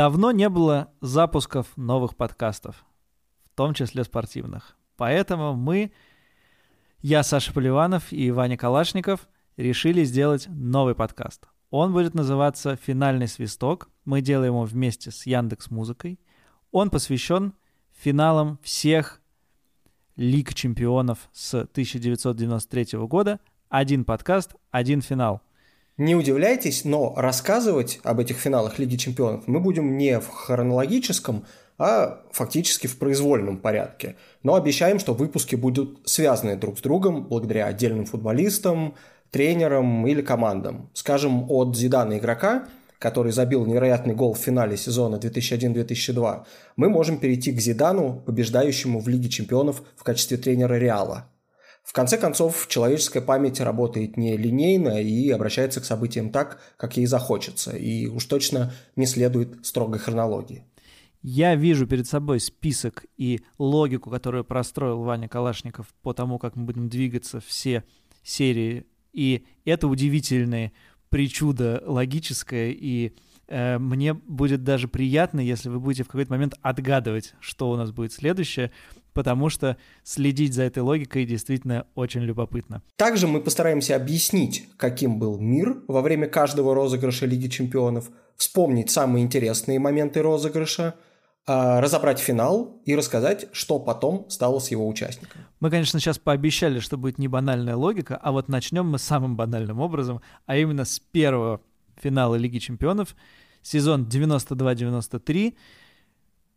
Давно не было запусков новых подкастов, в том числе спортивных. Поэтому я, Саша Поливанов и Ваня Калашников, решили сделать новый подкаст. Он будет называться «Финальный свисток». Мы делаем его вместе с Яндекс.Музыкой. Он посвящен финалам всех лиг чемпионов с 1993 года. Один подкаст, один финал. Не удивляйтесь, но рассказывать об этих финалах Лиги Чемпионов мы будем не в хронологическом, а фактически в произвольном порядке. Но обещаем, что выпуски будут связаны друг с другом благодаря отдельным футболистам, тренерам или командам. Скажем, от Зидана игрока, который забил невероятный гол в финале сезона 2001-2002, мы можем перейти к Зидану, побеждающему в Лиге Чемпионов в качестве тренера Реала. В конце концов, человеческая память работает не линейно и обращается к событиям так, как ей захочется, и уж точно не следует строгой хронологии. Я вижу перед собой список и логику, которую простроил Ваня Калашников по тому, как мы будем двигаться все серии, и это удивительное причудо логическое, и мне будет даже приятно, если вы будете в какой-то момент отгадывать, что у нас будет следующее, потому что следить за этой логикой действительно очень любопытно. Также мы постараемся объяснить, каким был мир во время каждого розыгрыша Лиги Чемпионов, вспомнить самые интересные моменты розыгрыша, разобрать финал и рассказать, что потом стало с его участником. Мы, конечно, сейчас пообещали, что будет не банальная логика, а вот начнем мы самым банальным образом, а именно с первого финала Лиги Чемпионов, сезон 92-93.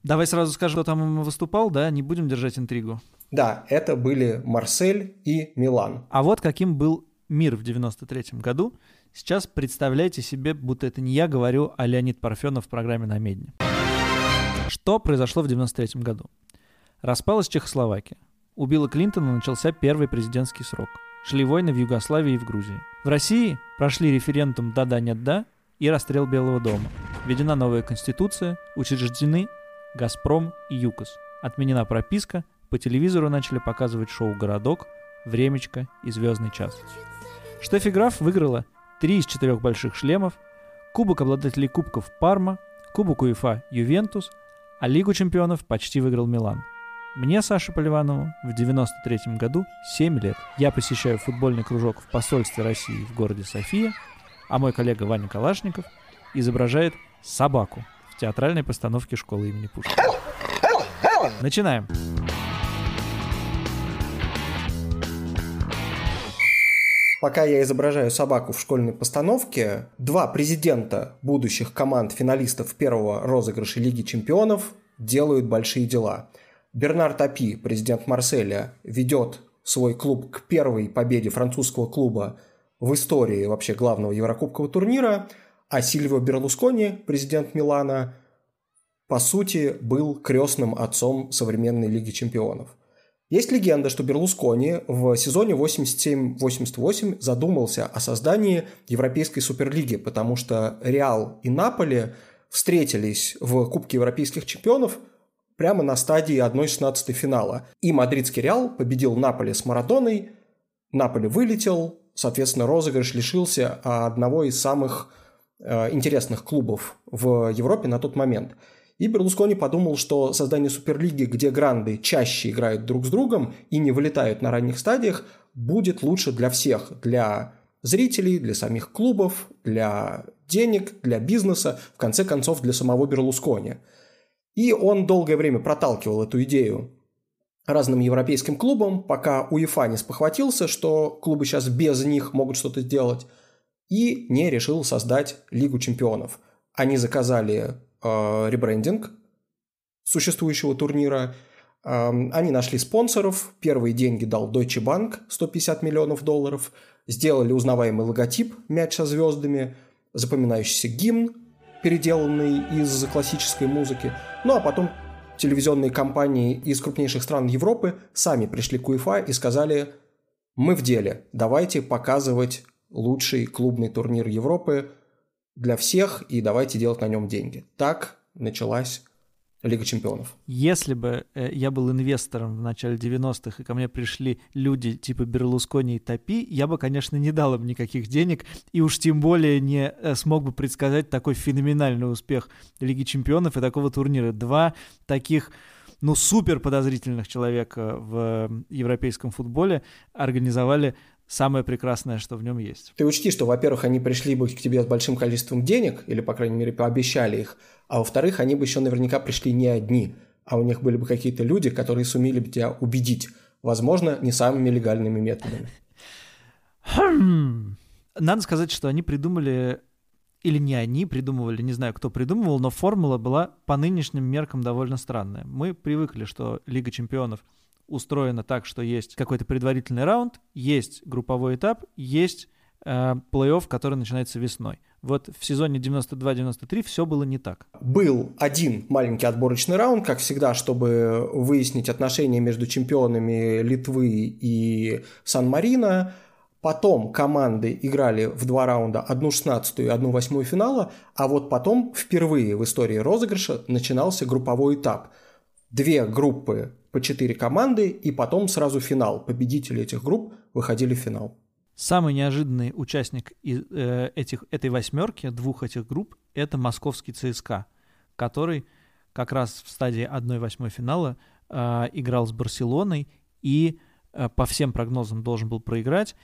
Давай сразу скажу, кто там выступал, да? Не будем держать интригу. Да, это были Марсель и Милан. А вот каким был мир в 93-м году. Сейчас представляйте себе, будто это не я говорю, а Леонид Парфенов в программе «Намедни». Что произошло в 93-м году? Распалась Чехословакия. У Билла Клинтона начался первый президентский срок. Шли войны в Югославии и в Грузии. В России прошли референдум «да-да-нет-да» и расстрел Белого дома. Введена новая конституция, учреждены «Газпром» и «Юкос». Отменена прописка, по телевизору начали показывать шоу «Городок», «Времечко» и «Звездный час». Штефи Граф выиграла 3 из 4 больших шлемов, кубок обладателей кубков «Парма», кубок УЕФА «Ювентус», а Лигу чемпионов почти выиграл «Милан». Мне, Саше Поливанову, в 93-м году 7 лет. Я посещаю футбольный кружок в посольстве России в городе София, а мой коллега Ваня Калашников изображает собаку в театральной постановке школы имени Пушкина. Начинаем. Пока я изображаю собаку в школьной постановке, два президента будущих команд финалистов первого розыгрыша Лиги Чемпионов делают большие дела. Бернар Тапи, президент Марселя, ведет свой клуб к первой победе французского клуба в истории вообще главного еврокубкового турнира, а Сильвио Берлускони, президент Милана, по сути, был крестным отцом современной Лиги Чемпионов. Есть легенда, что Берлускони в сезоне 87-88 задумался о создании Европейской суперлиги, потому что Реал и Наполи встретились в Кубке европейских чемпионов прямо на стадии 1/16 финала. И мадридский Реал победил Наполи с Марадоной, Наполи вылетел, соответственно, розыгрыш лишился одного из самых интересных клубов в Европе на тот момент. И Берлускони подумал, что создание суперлиги, где гранды чаще играют друг с другом и не вылетают на ранних стадиях, будет лучше для всех, для зрителей, для самих клубов, для денег, для бизнеса, в конце концов, для самого Берлускони. И он долгое время проталкивал эту идею разным европейским клубам, пока УЕФА не спохватился, что клубы сейчас без них могут что-то сделать, и не решил создать Лигу чемпионов. Они заказали ребрендинг существующего турнира, они нашли спонсоров, первые деньги дал Deutsche Bank, 150 миллионов долларов, сделали узнаваемый логотип, мяч со звездами, запоминающийся гимн, переделанный из классической музыки. Ну а потом телевизионные компании из крупнейших стран Европы сами пришли к УЕФА и сказали: мы в деле, давайте показывать лучший клубный турнир Европы для всех и давайте делать на нем деньги. Так началась Лига чемпионов. Если бы я был инвестором в начале 90-х, и ко мне пришли люди типа Берлускони и Тапи, я бы, конечно, не дал им никаких денег, и уж тем более не смог бы предсказать такой феноменальный успех Лиги чемпионов и такого турнира. Два таких, ну, супер подозрительных человека в европейском футболе организовали самое прекрасное, что в нем есть. Ты учти, что, во-первых, они пришли бы к тебе с большим количеством денег, или, по крайней мере, пообещали их, а во-вторых, они бы еще наверняка пришли не одни, а у них были бы какие-то люди, которые сумели бы тебя убедить, возможно, не самыми легальными методами. Надо сказать, что они придумали, или не они придумывали, не знаю, кто придумывал, но формула была по нынешним меркам довольно странная. Мы привыкли, что Лига чемпионов устроено так, что есть какой-то предварительный раунд, есть групповой этап, есть плей-офф, который начинается весной. Вот в сезоне 92-93 все было не так. Был один маленький отборочный раунд, как всегда, чтобы выяснить отношения между чемпионами Литвы и Сан-Марино. Потом команды играли в два раунда, 1/16 и 1/8 финала, а вот потом впервые в истории розыгрыша начинался групповой этап. Две группы по 4 команды, и потом сразу финал. Победители этих групп выходили в финал. Самый неожиданный участник из, этой восьмерки, двух этих групп, это московский ЦСКА, который как раз в стадии 1/8 финала играл с Барселоной и по всем прогнозам должен был проиграть.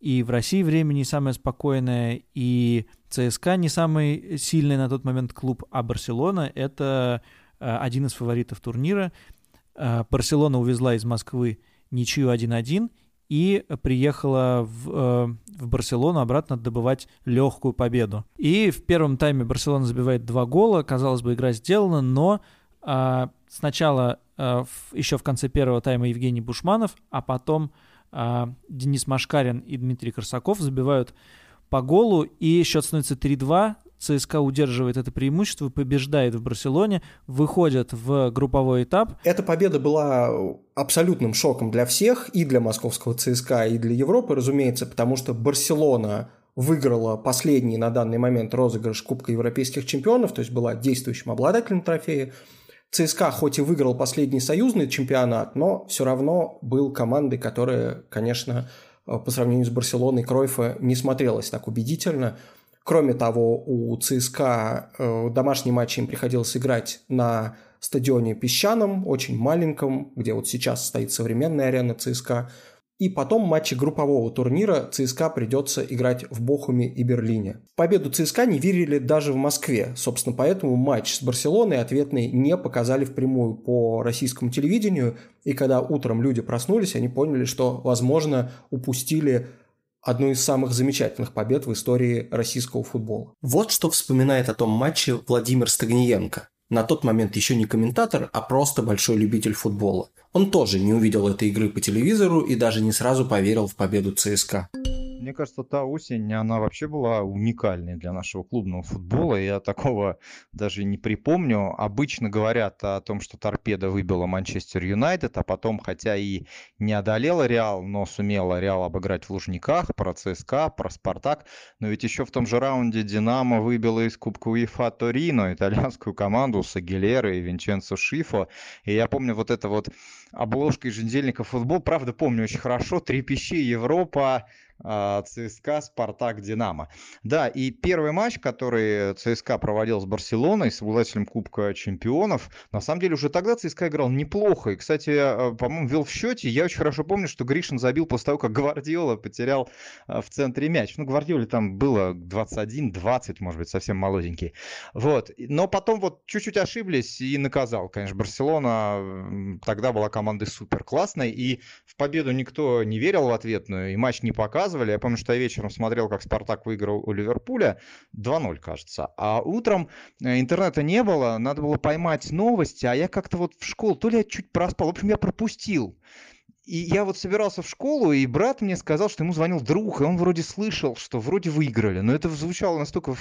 И в России время не самое спокойное, и ЦСКА не самый сильный на тот момент клуб, а Барселона — это один из фаворитов турнира. Барселона увезла из Москвы ничью 1-1 и приехала в Барселону обратно добывать легкую победу. И в первом тайме Барселона забивает 2 гола. Казалось бы, игра сделана, но сначала еще в конце первого тайма Евгений Бушманов, а потом Денис Машкарин и Дмитрий Корсаков забивают по голу, и счет становится 3-2. ЦСКА удерживает это преимущество, побеждает в Барселоне, выходит в групповой этап. Эта победа была абсолютным шоком для всех, и для московского ЦСКА, и для Европы, разумеется, потому что Барселона выиграла последний на данный момент розыгрыш Кубка европейских чемпионов, то есть была действующим обладателем трофея. ЦСКА хоть и выиграл последний союзный чемпионат, но все равно был командой, которая, конечно, по сравнению с Барселоной Кройфа не смотрелась так убедительно. Кроме того, у ЦСКА домашние матчи им приходилось играть на стадионе песчаном, очень маленьком, где вот сейчас стоит современная арена ЦСКА. И потом матчи группового турнира ЦСКА придется играть в Бохуме и Берлине. В победу ЦСКА не верили даже в Москве. Собственно, поэтому матч с Барселоной ответный не показали впрямую по российскому телевидению. И когда утром люди проснулись, они поняли, что, возможно, упустили одну из самых замечательных побед в истории российского футбола. Вот что вспоминает о том матче Владимир Стогниенко. На тот момент еще не комментатор, а просто большой любитель футбола. Он тоже не увидел этой игры по телевизору и даже не сразу поверил в победу ЦСКА. Мне кажется, та осень, она вообще была уникальной для нашего клубного футбола. Я такого даже не припомню. Обычно говорят о том, что Торпеда выбила Манчестер Юнайтед, а потом, хотя и не одолела Реал, но сумела Реал обыграть в Лужниках, про ЦСКА, про Спартак. Но ведь еще в том же раунде Динамо выбила из Кубка УЕФА Торино, итальянскую команду с Агилерой и Винченцо Шифо. И я помню вот это вот обложка еженедельника «Футбол». Правда, помню очень хорошо. Три пищи, Европа, ЦСКА, Спартак, Динамо. Да, и первый матч, который ЦСКА проводил с Барселоной, с обладателем Кубка чемпионов, на самом деле уже тогда ЦСКА играл неплохо. И, кстати, по-моему, вел в счете. Я очень хорошо помню, что Гришин забил после того, как Гвардиола потерял в центре мяч. Ну, Гвардиоле там было 21-20, может быть, совсем молоденький. Вот. Но потом вот чуть-чуть ошиблись и наказал. Конечно, Барселона тогда была командой суперклассной, и в победу никто не верил в ответную, и матч не показывал. Я помню, что я вечером смотрел, как «Спартак» выиграл у «Ливерпуля», 2-0, кажется. А утром интернета не было, надо было поймать новости, а я как-то вот в школу, то ли я чуть проспал, в общем, я пропустил. И я вот собирался в школу, и брат мне сказал, что ему звонил друг, и он вроде слышал, что вроде выиграли. Но это звучало настолько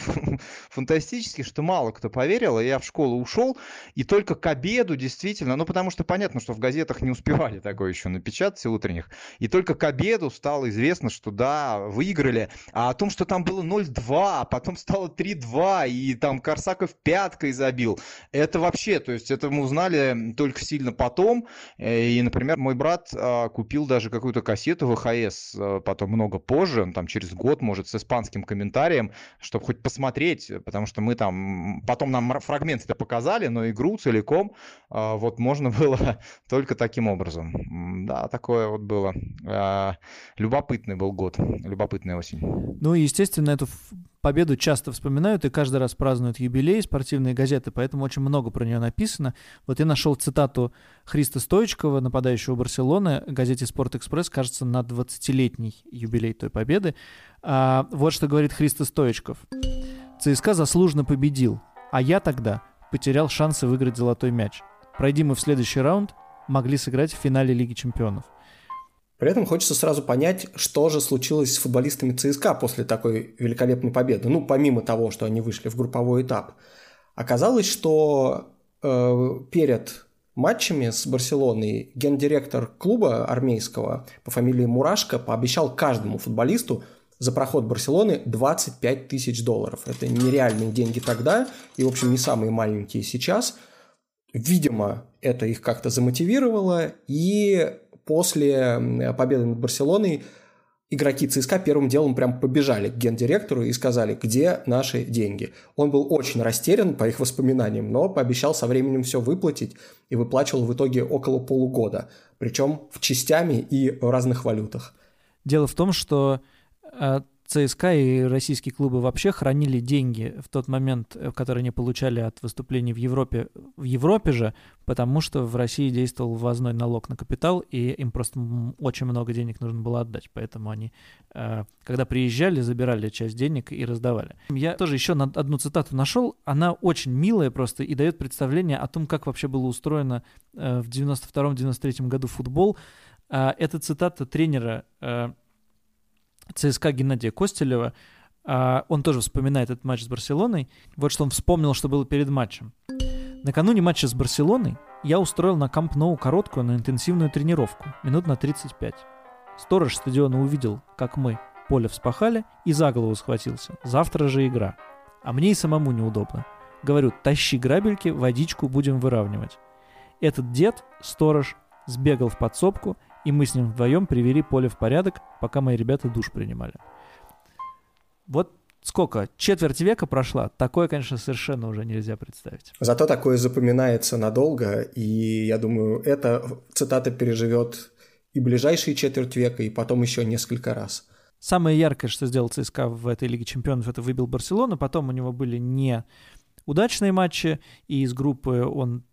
фантастически, что мало кто поверил, и я в школу ушел. И только к обеду действительно, ну потому что понятно, что в газетах не успевали такое еще напечатать утренних, и только к обеду стало известно, что да, выиграли. А о том, что там было 0-2, потом стало 3-2, и там Корсаков пяткой забил, это вообще, то есть это мы узнали только сильно потом. И, например, мой брат... купил даже какую-то кассету ВХС потом много позже, там через год, может, с испанским комментарием, чтобы хоть посмотреть, потому что мы там... Потом нам фрагменты-то показали, но игру целиком вот можно было только таким образом. Да, такое вот было. Любопытный был год, любопытная осень. Ну и, естественно, эту победу часто вспоминают и каждый раз празднуют юбилей спортивные газеты, поэтому очень много про нее написано. Вот я нашел цитату Христа Стоичкова, нападающего Барселоны, газете «Спорт-Экспресс», кажется, на 20-летний юбилей той победы. Вот что говорит Христо Стоичков. «ЦСКА заслуженно победил, а я тогда потерял шансы выиграть золотой мяч. Пройди мы в следующий раунд, могли сыграть в финале Лиги чемпионов». При этом хочется сразу понять, что же случилось с футболистами ЦСКА после такой великолепной победы. Ну, помимо того, что они вышли в групповой этап. Оказалось, что перед матчами с Барселоной гендиректор клуба армейского по фамилии Мурашко пообещал каждому футболисту за проход Барселоны $25 тысяч. Это нереальные деньги тогда и, в общем, не самые маленькие сейчас. Видимо, это их как-то замотивировало, и после победы над Барселоной игроки ЦСКА первым делом прям побежали к гендиректору и сказали, где наши деньги. Он был очень растерян, по их воспоминаниям, но пообещал со временем все выплатить и выплачивал в итоге около полугода, причем в частями и в разных валютах. Дело в том, что ЦСКА и российские клубы вообще хранили деньги в тот момент, которые они получали от выступлений в Европе же, потому что в России действовал ввозной налог на капитал, и им просто очень много денег нужно было отдать, поэтому они, когда приезжали, забирали часть денег и раздавали. Я тоже еще одну цитату нашел, она очень милая просто и дает представление о том, как вообще было устроено в 92-93 году футбол. Это цитата тренера ЦСКА Геннадия Костелева. Он тоже вспоминает этот матч с Барселоной. Вот что он вспомнил, что было перед матчем. «Накануне матча с Барселоной я устроил на Камп Ноу короткую, но интенсивную тренировку, минут на 35. Сторож стадиона увидел, как мы поле вспахали, и за голову схватился. Завтра же игра. А мне и самому неудобно. Говорю, тащи грабельки, водичку будем выравнивать. Этот дед, сторож, сбегал в подсобку, и мы с ним вдвоем привели поле в порядок, пока мои ребята душ принимали». Вот сколько? Четверть века прошла. Такое, конечно, совершенно уже нельзя представить. Зато такое запоминается надолго, и я думаю, эта цитата переживет и ближайшие четверть века, и потом еще несколько раз. Самое яркое, что сделал ЦСКА в этой Лиге чемпионов, это выбил Барселону, потом у него были неудачные матчи, и из группы он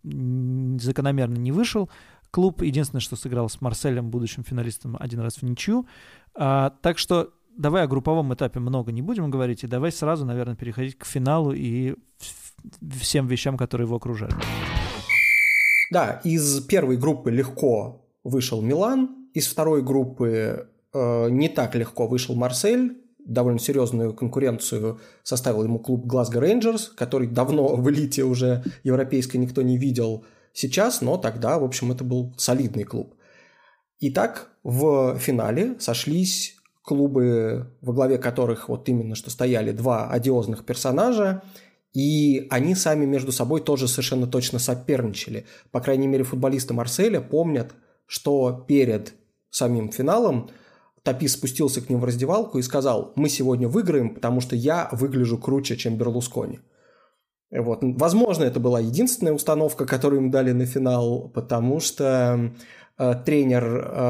закономерно не вышел. Клуб единственное, что сыграл с Марселем, будущим финалистом, один раз в ничью. Так что давай о групповом этапе много не будем говорить, и давай сразу, наверное, переходить к финалу и всем вещам, которые его окружают. Да, из первой группы легко вышел Милан, из второй группы не так легко вышел Марсель. Довольно серьезную конкуренцию составил ему клуб Глазго Рейнджерс, который давно в элите уже европейской никто не видел сейчас, но тогда, в общем, это был солидный клуб. Итак, в финале сошлись клубы, во главе которых вот именно что стояли два одиозных персонажа, и они сами между собой тоже совершенно точно соперничали. По крайней мере, футболисты Марселя помнят, что перед самим финалом Тапи спустился к ним в раздевалку и сказал: «Мы сегодня выиграем, потому что я выгляжу круче, чем Берлускони». Вот. Возможно, это была единственная установка, которую им дали на финал, потому что тренер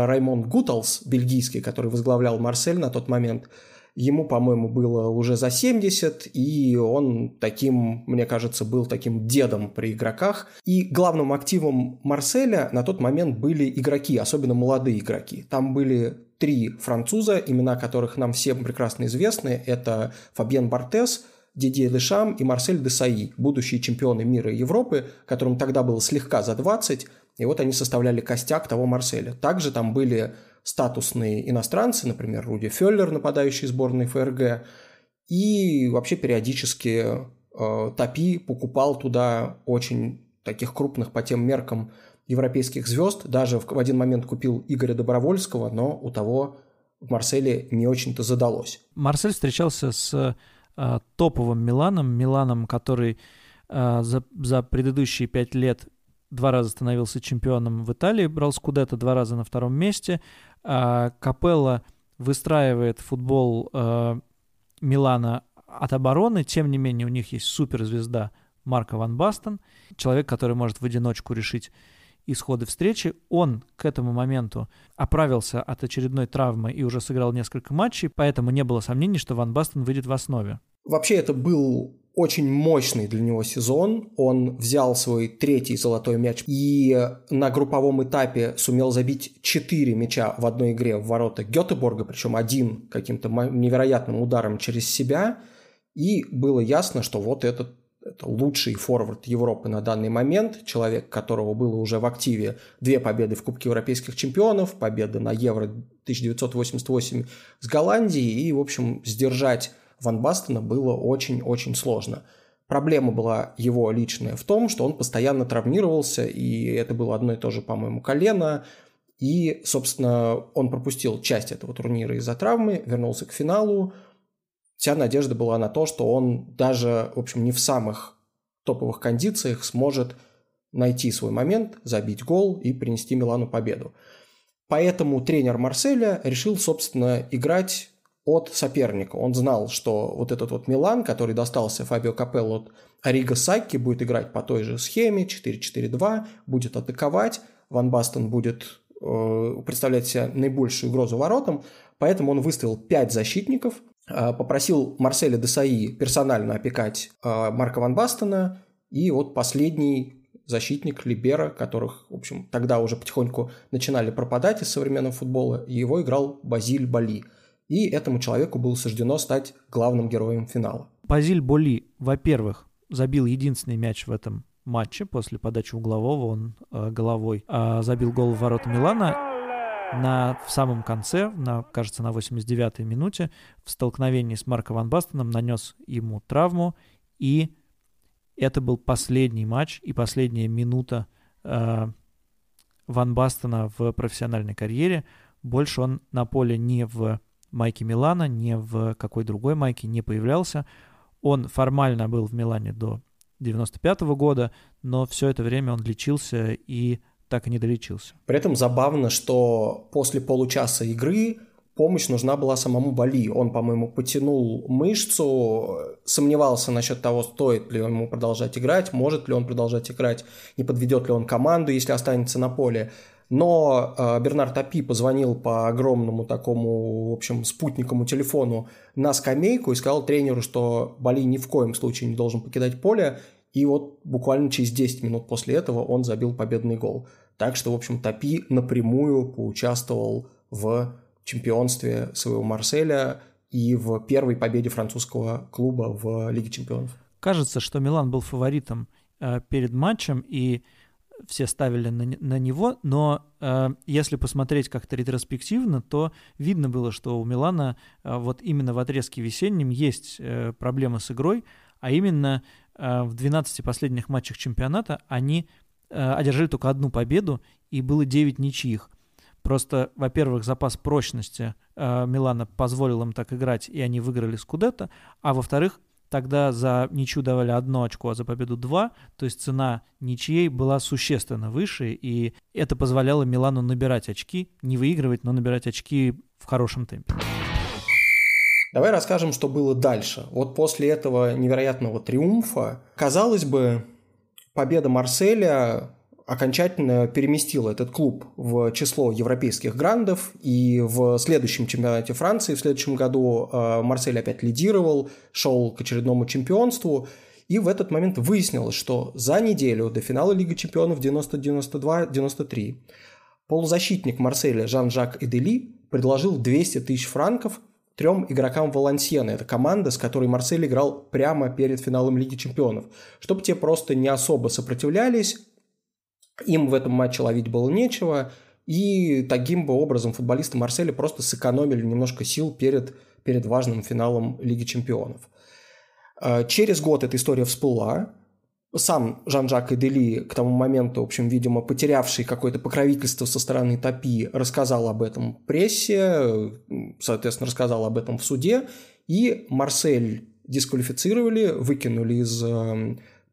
Раймонд Гуталс, бельгийский, который возглавлял Марсель на тот момент, ему, по-моему, было уже за 70, и он таким, мне кажется, был таким дедом при игроках. И главным активом Марселя на тот момент были игроки, особенно молодые игроки. Там были три француза, имена которых нам всем прекрасно известны. Это Фабиен Бартез, Дидье Дешам и Марсель Десаи, будущие чемпионы мира и Европы, которым тогда было слегка за 20, И вот они составляли костяк того Марселя. Также там были статусные иностранцы, например, Руди Феллер, нападающий сборной ФРГ, и вообще периодически Тапи покупал туда очень таких крупных по тем меркам европейских звезд, даже в один момент купил Игоря Добровольского, но у того в Марселе не очень-то задалось. Марсель встречался с топовым Миланом, который за предыдущие 5 лет два раза становился чемпионом в Италии, брал Скудетто, два раза на втором месте. Капелло выстраивает футбол Милана от обороны, тем не менее у них есть суперзвезда Марко Ван Бастен, человек, который может в одиночку решить исходы встречи. Он к этому моменту оправился от очередной травмы и уже сыграл несколько матчей, поэтому не было сомнений, что Ван Бастен выйдет в основе. Вообще это был очень мощный для него сезон. Он взял свой 3-й золотой мяч и на групповом этапе сумел забить 4 мяча в одной игре в ворота Гетеборга, причем один каким-то невероятным ударом через себя. И было ясно, что вот это лучший форвард Европы на данный момент, человек, которого было уже в активе 2 победы в Кубке Европейских Чемпионов, победа на Евро 1988 с Голландией, и, в общем, сдержать Ван Бастена было очень-очень сложно. Проблема была его личная в том, что он постоянно травмировался, и это было одно и то же, по-моему, колено, и, собственно, он пропустил часть этого турнира из-за травмы, вернулся к финалу. Вся надежда была на то, что он даже, в общем, не в самых топовых кондициях сможет найти свой момент, забить гол и принести Милану победу. Поэтому тренер Марселя решил, собственно, играть от соперника. Он знал, что вот этот вот Милан, который достался Фабио Капелло от Ариго Сакки, будет играть по той же схеме, 4-4-2, будет атаковать, Ван Бастен будет представлять себе наибольшую угрозу воротам, поэтому он выставил 5 защитников, попросил Марселя Десаи персонально опекать Марко Ван Бастена, и вот последний защитник либеро, которых, в общем, тогда уже потихоньку начинали пропадать из современного футбола, его играл Базиль Боли. И этому человеку было суждено стать главным героем финала. Базиль Боли, во-первых, забил единственный мяч в этом матче после подачи углового, он головой забил гол в ворота Милана. В самом конце, кажется, на 89-й минуте, в столкновении с Марко Ван Бастеном нанес ему травму, и это был последний матч и последняя минута Ван Бастена в профессиональной карьере. Больше он на поле ни в майке Милана, ни в какой другой майке не появлялся. Он формально был в Милане до 95-го года, но все это время он лечился и так и не долечился. При этом забавно, что после получаса игры помощь нужна была самому Боли. Он, по-моему, потянул мышцу, сомневался насчет того, стоит ли ему продолжать играть, может ли он продолжать играть, не подведет ли он команду, если останется на поле. Но Бернар Тапи позвонил по огромному такому, в общем, спутниковому телефону на скамейку и сказал тренеру, что Боли ни в коем случае не должен покидать поле. И вот буквально через 10 минут после этого он забил победный гол. Так что, в общем, Тапи напрямую поучаствовал в чемпионстве своего Марселя и в первой победе французского клуба в Лиге чемпионов. Кажется, что Милан был фаворитом перед матчем, и все ставили на него, но если посмотреть как-то ретроспективно, то видно было, что у Милана вот именно в отрезке весеннем есть проблемы с игрой, а именно в 12 последних матчах чемпионата они одержали только одну победу, и было 9 ничьих. Просто, во-первых, запас прочности Милана позволил им так играть, и они выиграли Скудетто, а во-вторых, тогда за ничью давали 1 очко, а за победу 2, то есть цена ничьей была существенно выше, и это позволяло Милану набирать очки, не выигрывать, но набирать очки в хорошем темпе. Давай расскажем, что было дальше. Вот после этого невероятного триумфа, казалось бы, победа Марселя окончательно переместила этот клуб в число европейских грандов, и в следующем чемпионате Франции, в следующем году Марсель опять лидировал, шел к очередному чемпионству, и в этот момент выяснилось, что за неделю до финала Лиги чемпионов 90-92-93 полузащитник Марселя Жан-Жак Эдели предложил 200 тысяч франков 3 игрокам Валенсиены. Это команда, с которой Марсель играл прямо перед финалом Лиги чемпионов, чтобы те просто не особо сопротивлялись, Им в этом матче ловить было нечего, и таким бы образом футболисты Марселя просто сэкономили немножко сил перед важным финалом Лиги Чемпионов. Через год эта история всплыла. Сам Жан-Жак Эдели, к тому моменту, в общем, видимо, потерявший какое-то покровительство со стороны Тапи, рассказал об этом прессе, соответственно, рассказал об этом в суде, и Марсель дисквалифицировали, выкинули из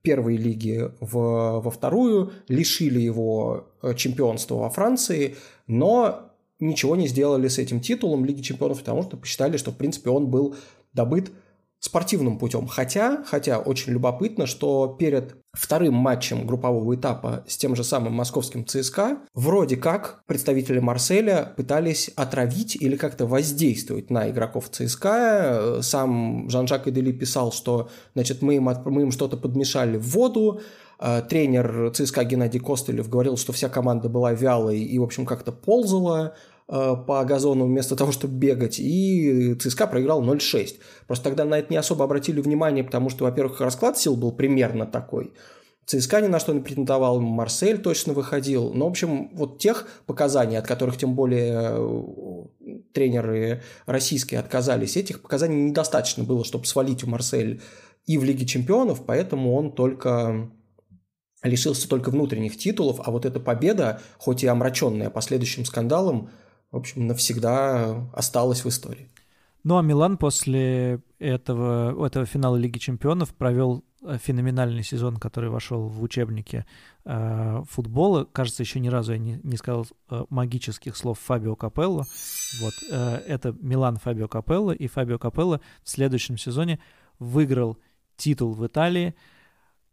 первой лиги во вторую, лишили его чемпионства во Франции, но ничего не сделали с этим титулом Лиги Чемпионов, потому что посчитали, что, в принципе, он был добыт спортивным путем. Хотя очень любопытно, что перед вторым матчем группового этапа с тем же самым московским ЦСКА вроде как представители Марселя пытались отравить или как-то воздействовать на игроков ЦСКА. Сам Жан-Жак Эдели писал, что, значит, мы им что-то подмешали в воду. Тренер ЦСКА Геннадий Костылев говорил, что вся команда была вялой и, в общем, как-то ползала по газону вместо того, чтобы бегать, и ЦСКА проиграл 0-6. Просто тогда на это не особо обратили внимание, потому что, во-первых, расклад сил был примерно такой. ЦСКА ни на что не претендовал, Марсель точно выходил. Но, в общем, вот тех показаний, от которых, тем более, тренеры российские отказались, этих показаний недостаточно было, чтобы свалить у Марсель и в Лиге Чемпионов, поэтому он лишился только внутренних титулов, а вот эта победа, хоть и омраченная последующим скандалом, в общем, навсегда осталось в истории. Ну а Милан после этого финала Лиги Чемпионов провел феноменальный сезон, который вошел в учебники футбола. Кажется, еще ни разу я не сказал магических слов Фабио Капелло. Вот, это Милан Фабио Капелло, и Фабио Капелло в следующем сезоне выиграл титул в Италии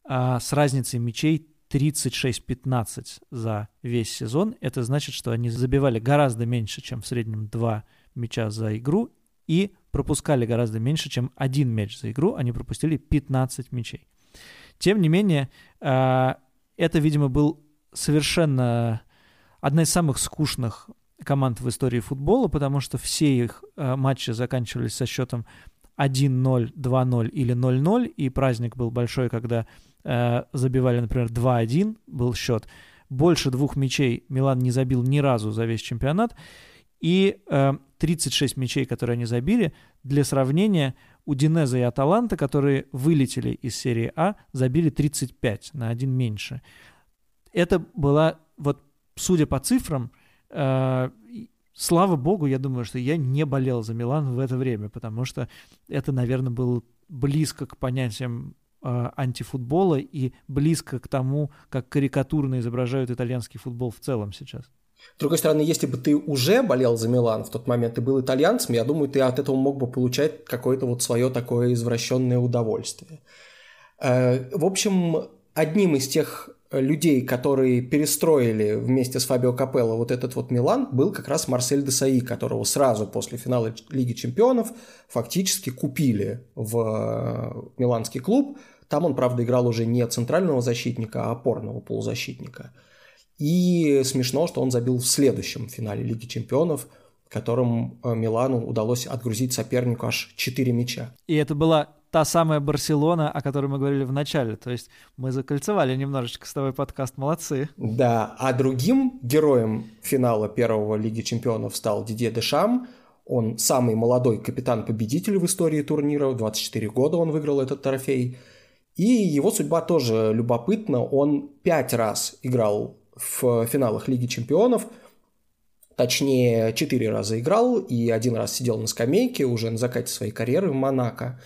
с разницей мячей 36-15 за весь сезон. Это значит, что они забивали гораздо меньше, чем в среднем 2 мяча за игру, и пропускали гораздо меньше, чем 1 мяч за игру. Они пропустили 15 мячей. Тем не менее, это, видимо, был совершенно одна из самых скучных команд в истории футбола, потому что все их матчи заканчивались со счетом 1-0, 2-0 или 0-0, и праздник был большой, когда забивали, например, 2-1 был счет. Больше 2 мячей Милан не забил ни разу за весь чемпионат, и 36 мячей, которые они забили, для сравнения, Удинезе и Аталанта, которые вылетели из серии А, забили 35, на 1 меньше. Это была, вот, судя по цифрам, слава богу, я думаю, что я не болел за Милан в это время, потому что это, наверное, было близко к понятиям антифутбола и близко к тому, как карикатурно изображают итальянский футбол в целом сейчас. С другой стороны, если бы ты уже болел за Милан в тот момент и был итальянцем, я думаю, ты от этого мог бы получать какое-то вот свое такое извращенное удовольствие. В общем, одним из тех людей, которые перестроили вместе с Фабио Капелло вот этот вот Милан, был как раз Марсель Десаи, которого сразу после финала Лиги Чемпионов фактически купили в миланский клуб. Там он, правда, играл уже не центрального защитника, а опорного полузащитника. И смешно, что он забил в следующем финале Лиги Чемпионов, которым Милану удалось отгрузить сопернику аж 4 мяча. И это была та самая Барселона, о которой мы говорили в начале. То есть мы закольцевали немножечко с тобой подкаст, молодцы. Да, а другим героем финала первого Лиги Чемпионов стал Дидье Дешам. Он самый молодой капитан-победитель в истории турнира. 24 года он выиграл этот трофей. И его судьба тоже любопытна. Он 5 раз играл в финалах Лиги Чемпионов. Точнее, 4 раза играл и 1 раз сидел на скамейке уже на закате своей карьеры в Монако.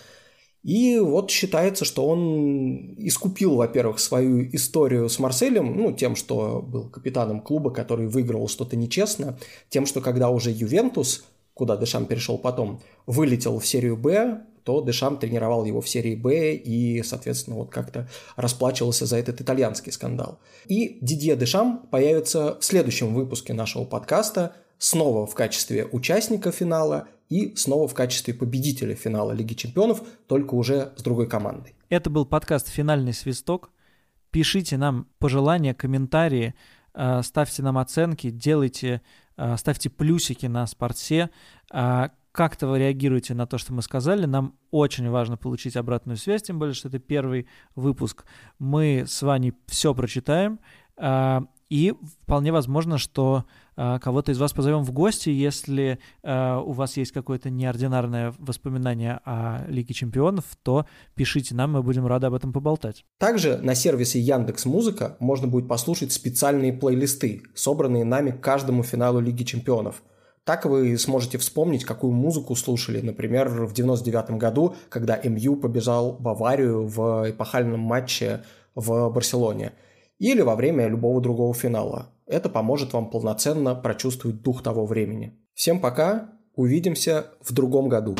И вот считается, что он искупил, во-первых, свою историю с Марселем, тем, что был капитаном клуба, который выиграл что-то нечестно, тем, что когда уже Ювентус, куда Дешам перешел потом, вылетел в серию Б, то Дешам тренировал его в серии Б и, соответственно, вот как-то расплачивался за этот итальянский скандал. И Дидье Дешам появится в следующем выпуске нашего подкаста снова в качестве участника финала и снова в качестве победителя финала Лиги Чемпионов, только уже с другой командой. Это был подкаст «Финальный свисток». Пишите нам пожелания, комментарии, ставьте нам оценки, ставьте плюсики на спорте. Как-то вы реагируете на то, что мы сказали. Нам очень важно получить обратную связь, тем более, что это первый выпуск. Мы с вами все прочитаем. И вполне возможно, что кого-то из вас позовем в гости, если у вас есть какое-то неординарное воспоминание о Лиге Чемпионов, то пишите нам, мы будем рады об этом поболтать. Также на сервисе Яндекс.Музыка можно будет послушать специальные плейлисты, собранные нами к каждому финалу Лиги Чемпионов. Так вы сможете вспомнить, какую музыку слушали, например, в 99-м году, когда МЮ побежал Баварию в эпохальном матче в Барселоне, или во время любого другого финала. Это поможет вам полноценно прочувствовать дух того времени. Всем пока, увидимся в другом году.